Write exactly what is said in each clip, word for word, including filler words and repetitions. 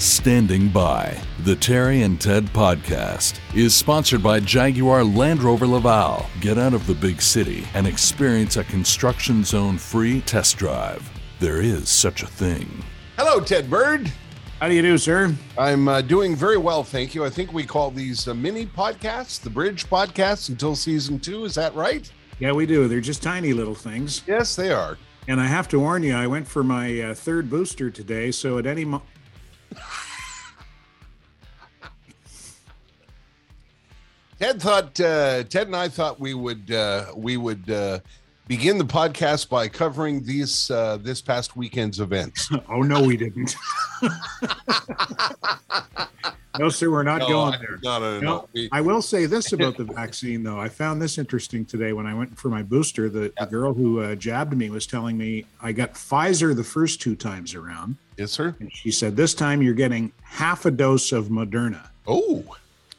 Standing by. The Terry and Ted podcast is sponsored by Jaguar Land Rover Laval. Get out of the big city and experience a construction zone free test drive. There is such a thing. Hello, Ted Bird. How do you do, sir? I'm uh, doing very well, thank you. I think we call these uh, mini podcasts, the Bridge Podcasts, until season two. Is that right? Yeah, we do. They're just tiny little things. Yes, they are. And I have to warn you, I went for my uh, third booster today, so at any moment... Ted thought uh, Ted and I thought we would uh, we would uh, begin the podcast by covering these uh, this past weekend's events. Oh, no, we didn't. No, sir, we're not no, going I, there. No, no, no, no. We, I will say this about the vaccine, though. I found this interesting today when I went for my booster. The, yeah. the girl who uh, jabbed me was telling me I got Pfizer the first two times around. Yes, sir. And she said, this time you're getting half a dose of Moderna. Oh,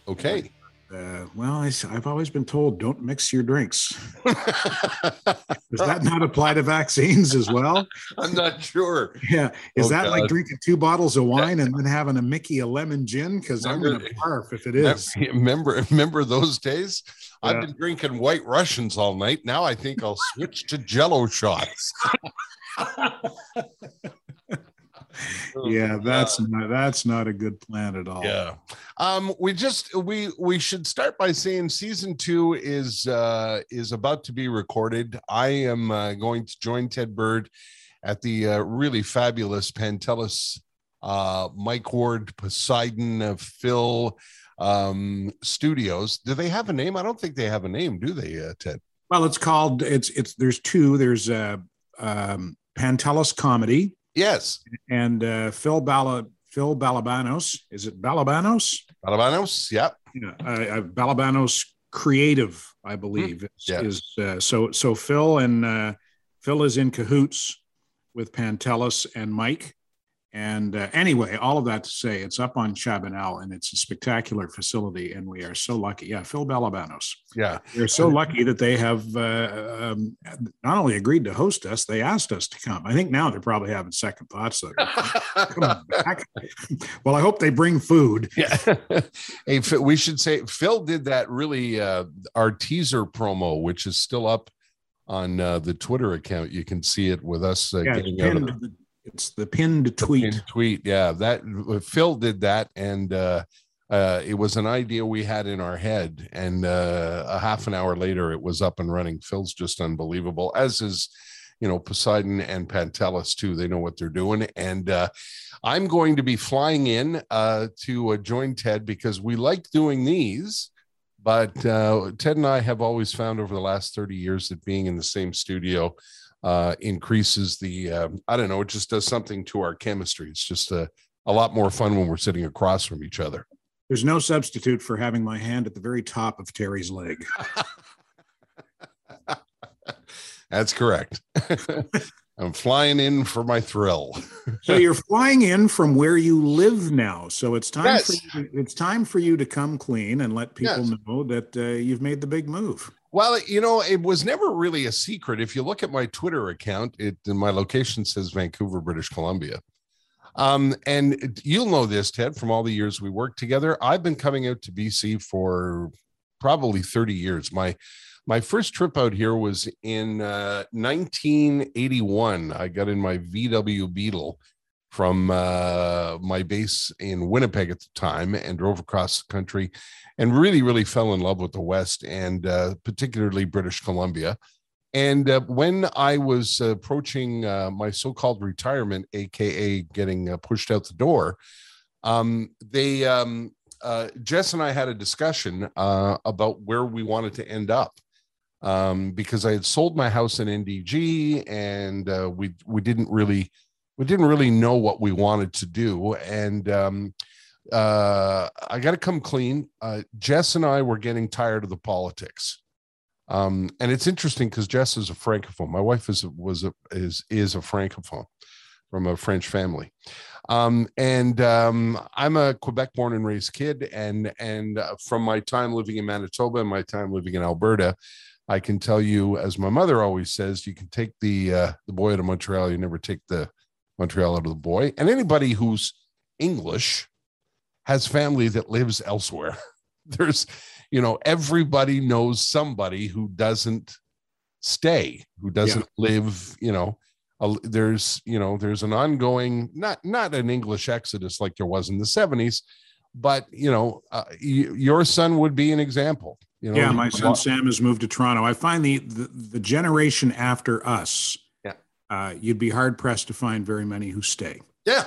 okay. Uh, well, I, I've always been told, don't mix your drinks. Does that not apply to vaccines as well? I'm not sure. Yeah. Is oh, that God. like drinking two bottles of wine and then having a Mickey a lemon gin? Because I'm going to barf if it is. Remember, remember those days? Yeah. I've been drinking White Russians all night. Now I think I'll switch to Jello shots. Yeah, that's not, that's not a good plan at all. Yeah, um, we just we we should start by saying season two is uh, is about to be recorded. I am uh, going to join Ted Bird at the uh, really fabulous Pantelis, uh, Mike Ward, Poseidon, uh, Phil um, Studios. Do they have a name? I don't think they have a name, do they, uh, Ted? Well, it's called it's it's. There's two. There's uh, um, Pantelis Comedy. Yes. And uh, Phil Bala, Phil Balabanos. Is it Balabanos? Balabanos, yep. Yeah. Uh, uh, Balabanos Creative, I believe. Mm. Is, yes. is, uh, so so Phil and uh, Phil is in cahoots with Pantelis and Mike. And uh, anyway, all of that to say, it's up on Chabanel, and it's a spectacular facility, and we are so lucky. Yeah, Phil Balabanos. Yeah. We're so lucky that they have uh, um, not only agreed to host us, they asked us to come. I think now they're probably having second thoughts. Come back. Well, I hope they bring food. Yeah. Hey, we should say Phil did that really, uh, our teaser promo, which is still up on uh, the Twitter account. You can see it with us uh, yeah, getting out of the- It's the pinned tweet. The pinned tweet, yeah. That Phil did that, and uh, uh, it was an idea we had in our head. And uh, a half an hour later, it was up and running. Phil's just unbelievable, as is, you know, Poseidon and Pantelis too. They know what they're doing. And uh, I'm going to be flying in uh, to uh, join Ted because we like doing these. But uh, Ted and I have always found over the last thirty years that being in the same studio uh increases the um, I don't know, it just does something to our chemistry. It's just a, a lot more fun when we're sitting across from each other. There's no substitute for having my hand at the very top of Terry's leg. That's correct. I'm flying in for my thrill. So you're flying in from where you live now. So it's time yes. for you, it's time for you to come clean and let people yes. know that uh, you've made the big move. Well, you know, it was never really a secret. If you look at my Twitter account, it my location says Vancouver, British Columbia. Um, and you'll know this, Ted, from all the years we worked together. I've been coming out to B C for probably thirty years. My my first trip out here was in uh, nineteen eighty-one. I got in my V W Beetle from uh, my base in Winnipeg at the time and drove across the country and really, really fell in love with the West and uh, particularly British Columbia. And uh, when I was approaching uh, my so-called retirement, A K A getting uh, pushed out the door, um, they um, uh, Jess and I had a discussion uh, about where we wanted to end up. Um, because I had sold my house in N D G and uh, we we didn't really... We didn't really know what we wanted to do. And um, uh, I got to come clean. Uh, Jess and I were getting tired of the politics. Um, and it's interesting because Jess is a Francophone. My wife is, was a, is, is a Francophone from a French family. Um, and um, I'm a Quebec born and raised kid. And, and uh, from my time living in Manitoba and my time living in Alberta, I can tell you, as my mother always says, you can take the, uh, the boy out of Montreal. You never take the Montreal out of the boy. And anybody who's English has family that lives elsewhere. There's, you know, everybody knows somebody who doesn't stay, who doesn't yeah. live, you know, a, there's, you know, there's an ongoing, not, not an English exodus like there was in the seventies, but, you know, uh, y- your son would be an example. You know, yeah. My son, Sam, has moved to Toronto. I find the, the, the generation after us, yeah. uh, you'd be hard pressed to find very many who stay. Yeah.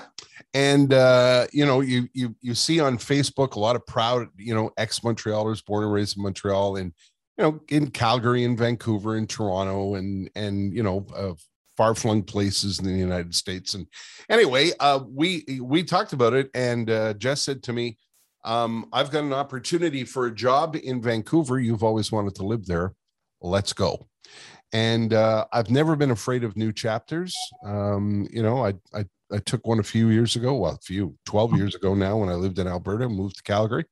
And, uh, you know, you, you, you see on Facebook, a lot of proud, you know, ex-Montrealers born and raised in Montreal and, you know, in Calgary and Vancouver and Toronto and, and, you know, uh, far-flung places in the United States. And anyway, uh, we, we talked about it, and uh, Jess said to me, um, I've got an opportunity for a job in Vancouver. You've always wanted to live there. Let's go. And uh, I've never been afraid of new chapters. Um, you know, I, I, I took one a few years ago, well, a few, twelve years ago now, when I lived in Alberta, moved to Calgary.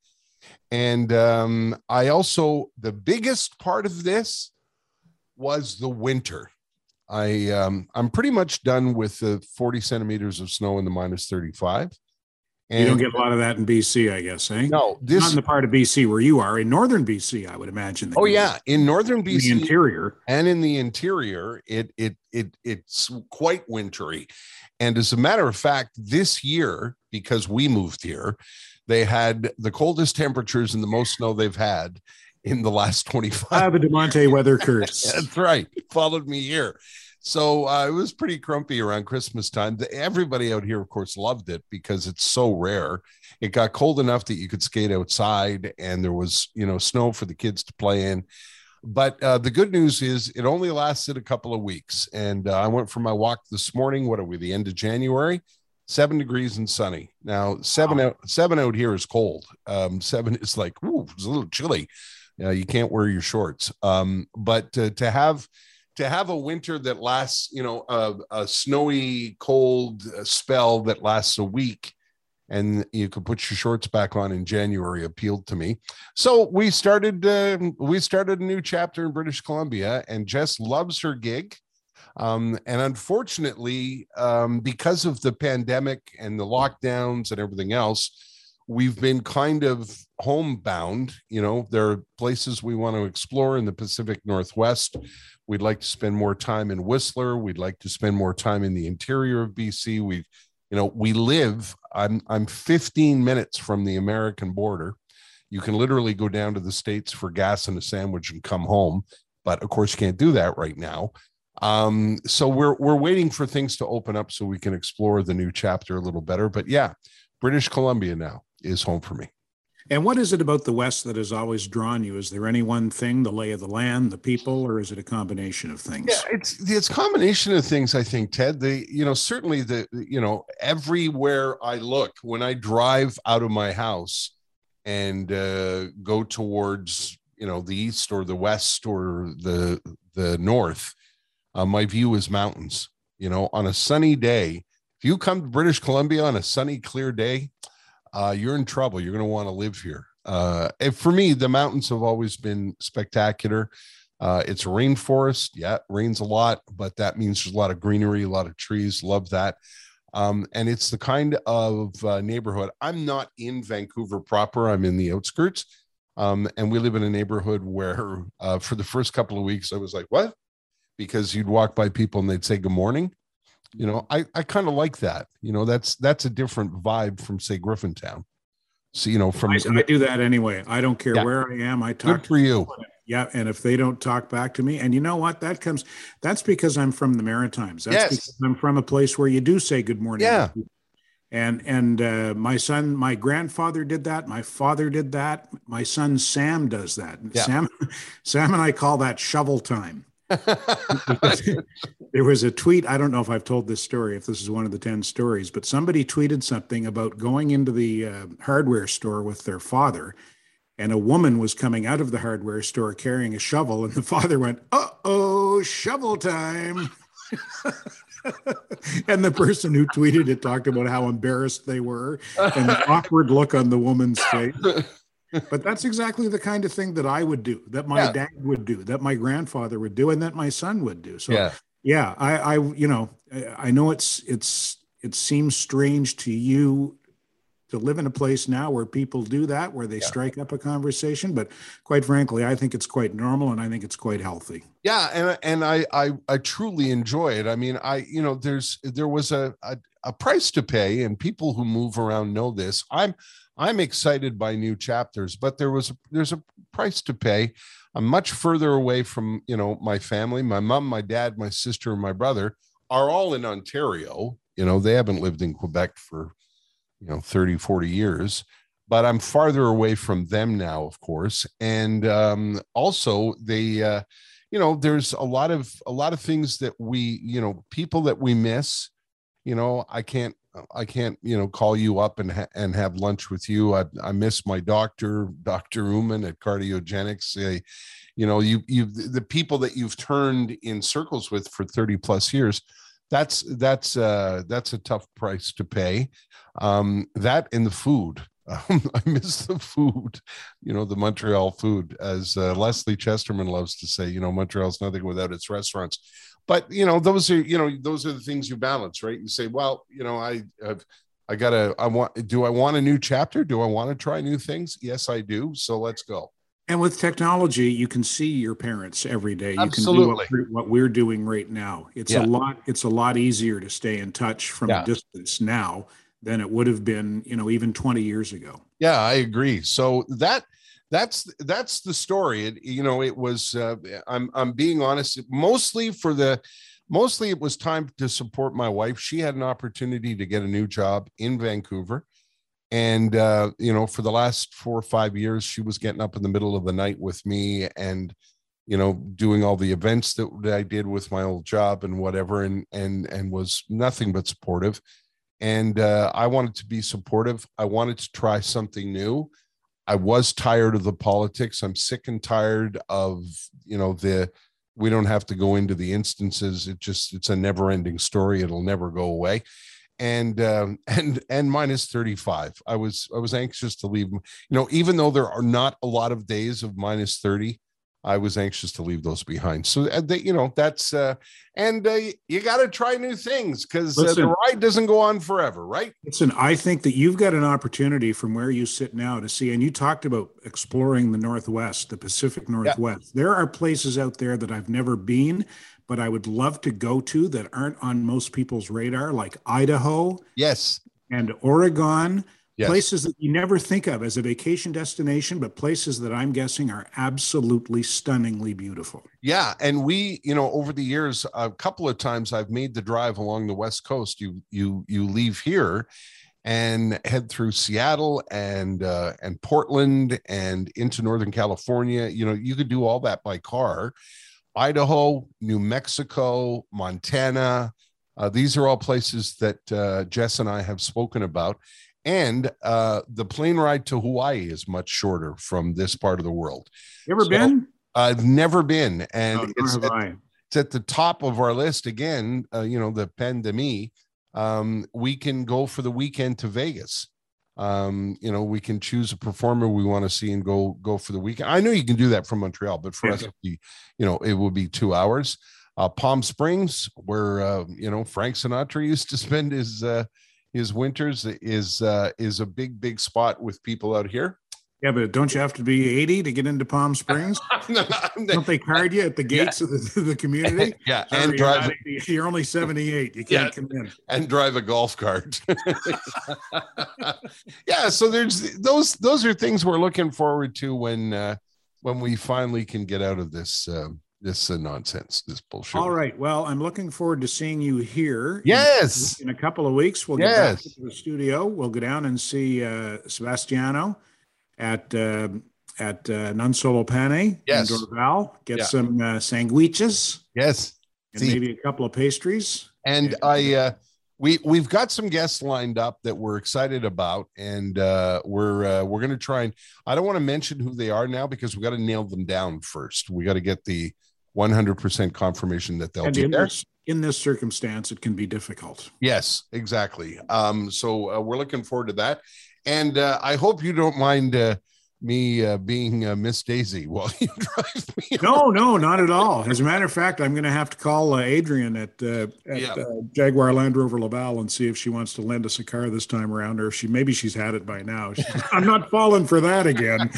And um, I also, the biggest part of this was the winter. I, um, I'm pretty much done with the forty centimeters of snow in the minus thirty-five. And you don't get a lot of that in B C, I guess, eh? No. This, not in the part of B C where you are. In northern B C, I would imagine. Oh, yeah. In northern B C. In the interior. And in the interior, it it it it's quite wintry. And as a matter of fact, this year, because we moved here, they had the coldest temperatures and the most snow they've had in the last twenty-five. I have a DeMonte weather curse. That's right. Followed me here. So uh, it was pretty crumpy around Christmas time. Everybody out here, of course, loved it because it's so rare. It got cold enough that you could skate outside, and there was, you know, snow for the kids to play in. But uh, the good news is it only lasted a couple of weeks. And uh, I went for my walk this morning. What are we, the end of January? Seven degrees and sunny. Now, seven, wow. out, seven out here is cold. Um, seven is like, ooh, it's a little chilly. Uh, you can't wear your shorts. Um, but uh, to have... To have a winter that lasts, you know, a, a snowy, cold spell that lasts a week, and you could put your shorts back on in January, appealed to me. So we started, uh, we started a new chapter in British Columbia, and Jess loves her gig. Um, and unfortunately, um, because of the pandemic and the lockdowns and everything else, we've been kind of homebound. You know, there are places we want to explore in the Pacific Northwest. We'd like to spend more time in Whistler. We'd like to spend more time in the interior of B C. We've, you know, we live, I'm, I'm fifteen minutes from the American border. You can literally go down to the States for gas and a sandwich and come home. But of course, you can't do that right now. Um, so we're, we're waiting for things to open up so we can explore the new chapter a little better. But yeah, British Columbia now is home for me. And what is it about the West that has always drawn you? Is there any one thing, the lay of the land, the people, or is it a combination of things? Yeah, it's it's a combination of things, I think, Ted. The, you know, certainly the, you know, everywhere I look, when I drive out of my house and uh, go towards, you know, the east or the west or the the north, uh, my view is mountains. You know, on a sunny day, if you come to British Columbia on a sunny, clear day, Uh, you're in trouble. You're going to want to live here. Uh, and for me, the mountains have always been spectacular. Uh, it's rainforest. Yeah, it rains a lot, but that means there's a lot of greenery, a lot of trees. Love that. Um, and it's the kind of uh, neighborhood. I'm not in Vancouver proper. I'm in the outskirts. Um, and we live in a neighborhood where uh, for the first couple of weeks, I was like, what? Because you'd walk by people and they'd say good morning. You know, I, I kind of like that. You know, that's that's a different vibe from, say, Griffintown. So, you know, from I, I do that anyway. I don't care yeah. where I am. I talk Good for to you. People. Yeah. And if they don't talk back to me, and you know what, that comes, that's because I'm from the Maritimes. That's yes. because I'm from a place where you do say good morning. Yeah. And and uh, my son, my grandfather did that. My father did that. My son, Sam, does that. Yeah. Sam, Sam and I call that shovel time. There was a tweet. I don't know if I've told this story, if this is one of the ten stories, but somebody tweeted something about going into the uh, hardware store with their father, and a woman was coming out of the hardware store carrying a shovel, and the father went, uh-oh, shovel time. And the person who tweeted it talked about how embarrassed they were and the awkward look on the woman's face. But that's exactly the kind of thing that I would do, that my yeah. dad would do, that my grandfather would do, and that my son would do. So, yeah, yeah I, I, you know, I know it's, it's, it seems strange to you to live in a place now where people do that, where they yeah. strike up a conversation. But quite frankly, I think it's quite normal, and I think it's quite healthy. Yeah. And, and I, I, I truly enjoy it. I mean, I, you know, there's, there was a, a, a price to pay, and people who move around know this. I'm, I'm excited by new chapters, but there was, there's a price to pay. I'm much further away from, you know, my family. My mom, my dad, my sister, and my brother are all in Ontario. You know, they haven't lived in Quebec for, you know, thirty, forty years, but I'm farther away from them now, of course. And um, also they, uh, you know, there's a lot of, a lot of things that we, you know, people that we miss. You know, I can't, I can't, you know, call you up and, ha- and have lunch with you. I, I miss my doctor, Doctor Uman at Cardiogenics. Uh, you know, you, you, the people that you've turned in circles with for thirty plus years, that's, that's, uh, that's a tough price to pay. Um, that and the food. Um, I miss the food, you know, the Montreal food, as uh, Leslie Chesterman loves to say, you know, Montreal's nothing without its restaurants. But, you know, those are, you know, those are the things you balance, right? You say, well, you know, I, I've, I gotta, I want, do I want a new chapter? Do I want to try new things? Yes, I do. So let's go. And with technology, you can see your parents every day. You Absolutely. can do what we're doing right now. It's yeah. a lot, it's a lot easier to stay in touch from yeah. a distance now than it would have been, you know, even twenty years ago. Yeah, I agree. So that, That's that's the story. It, you know, it was. Uh, I'm I'm being honest. Mostly for the, mostly it was time to support my wife. She had an opportunity to get a new job in Vancouver, and uh, you know, for the last four or five years, she was getting up in the middle of the night with me, and you know, doing all the events that I did with my old job and whatever, and and and was nothing but supportive. And uh, I wanted to be supportive. I wanted to try something new. I was tired of the politics. I'm sick and tired of, you know, the, we don't have to go into the instances. It just, it's a never ending story. It'll never go away. And, um, and, and minus thirty-five, I was, I was anxious to leave, you know, even though there are not a lot of days of minus thirty, I was anxious to leave those behind. So uh, they, you know, that's, uh, and uh, you got to try new things, because uh, the ride doesn't go on forever, right? Listen, I think that you've got an opportunity from where you sit now to see, and you talked about exploring the Northwest, the Pacific Northwest. Yeah. There are places out there that I've never been, but I would love to go to that aren't on most people's radar, like Idaho. Yes. And Oregon. Yes. Places that you never think of as a vacation destination, but places that I'm guessing are absolutely stunningly beautiful. Yeah. And we, you know, over the years, a couple of times I've made the drive along the West Coast. You, you, you leave here and head through Seattle and, uh, and Portland and into Northern California. You know, you could do all that by car. Idaho, New Mexico, Montana. Uh, these are all places that uh, Jess and I have spoken about. And uh, the plane ride to Hawaii is much shorter from this part of the world. You ever so, been? I've never been. And oh, it's, at, it's at the top of our list again, uh, you know, the pandemic. Um, we can go for the weekend to Vegas. Um, you know, we can choose a performer we want to see and go go for the weekend. I know you can do that from Montreal, but for yeah. us, you know, it will be two hours. Uh, Palm Springs, where, uh, you know, Frank Sinatra used to spend his uh, His winters is uh, is a big, big spot with people out here. Yeah, but don't you have to be eighty to get into Palm Springs? no, no, don't they card you at the gates yeah. of the, the community? Yeah, Sorry, and drive. You're, not, you're only seventy-eight. You can't yeah. come in. And drive a golf cart. yeah, so there's those. Those are things we're looking forward to when uh, when we finally can get out of this. Um, This uh, nonsense, this bullshit. All right. Well, I'm looking forward to seeing you here. Yes. In, in a couple of weeks, we'll get yes. back to the studio. We'll go down and see uh, Sebastiano at uh, at uh, Non Solo Pane yes. in Dorval. Get yeah. some uh, sandwiches. Yes. And see. Maybe a couple of pastries. And, and I, uh, we we've got some guests lined up that we're excited about, and uh, we're uh, we're going to try and I don't want to mention who they are now because we got to nail them down first. We got to get the one hundred percent confirmation that they'll and be in there. This, in this circumstance, it can be difficult. Yes, exactly. Um, so uh, we're looking forward to that. And uh, I hope you don't mind uh, me uh, being uh, Miss Daisy while you drive me. No, over. No, not at all. As a matter of fact, I'm going to have to call uh, Adrian at, uh, at yeah. uh, Jaguar Land Rover Laval and see if she wants to lend us a car this time around, or if she maybe she's had it by now. She, I'm not falling for that again.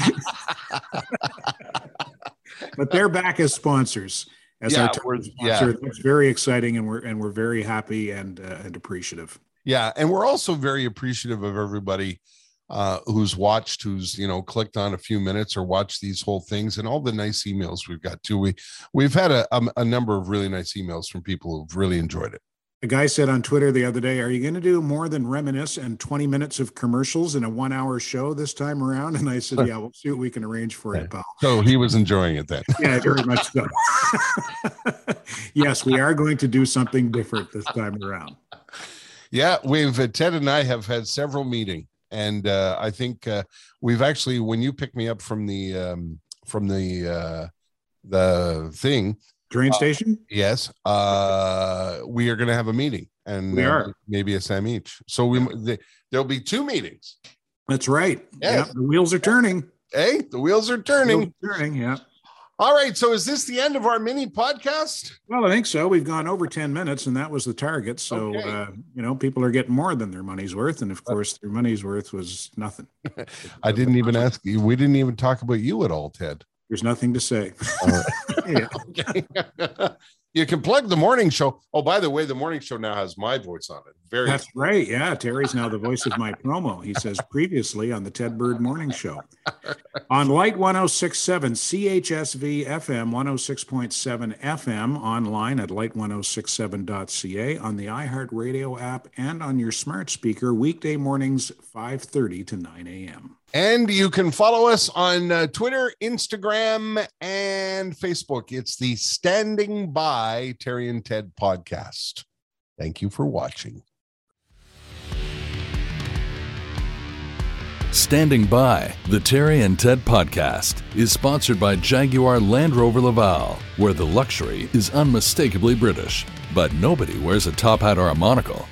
But they're back as sponsors. As yeah, our sponsor, yeah. It's very exciting, and we're and we're very happy and uh, and appreciative. Yeah, and we're also very appreciative of everybody uh, who's watched, who's you know clicked on a few minutes or watched these whole things, and all the nice emails we've got too. We we've had a um, a number of really nice emails from people who've really enjoyed it. A guy said on Twitter the other day, "Are you going to do more than reminisce and twenty minutes of commercials in a one-hour show this time around?" And I said, "Yeah, we'll see what we can arrange for it, pal." So he was enjoying it then. Yeah, very much so. Yes, we are going to do something different this time around. Yeah, we've uh, Ted and I have had several meetings, and uh, I think uh, we've actually, when you picked me up from the um, from the uh, the thing, train station, uh, yes, uh, we are going to have a meeting, and we are uh, maybe a S A M each. So we the, there'll be two meetings. That's right. Yeah, yep, the wheels are turning. Hey, the wheels are turning. Wheels are turning. Yeah. All right, so is this the end of our mini podcast? Well, I think so. We've gone over ten minutes, and that was the target. So, okay. uh, you know, people are getting more than their money's worth. And, of course, their money's worth was nothing. I didn't even ask you. We didn't even talk about you at all, Ted. There's nothing to say. All right. Okay. You can plug the morning show. Oh, by the way, the morning show now has my voice on it. Very. That's cool. Right. Yeah. Terry's now the voice of my promo. He says previously on the Ted Bird Morning Show. On Light ten sixty-seven, C H S V F M, one oh six point seven F M, online at light ten sixty-seven dot c a, on the iHeartRadio app, and on your smart speaker, weekday mornings, five thirty to nine a.m. And you can follow us on uh, Twitter, Instagram, and Facebook. It's the Standing By Terry and Ted podcast. Thank you for watching. Standing By, the Terry and Ted podcast, is sponsored by Jaguar Land Rover Laval, where the luxury is unmistakably British, but nobody wears a top hat or a monocle.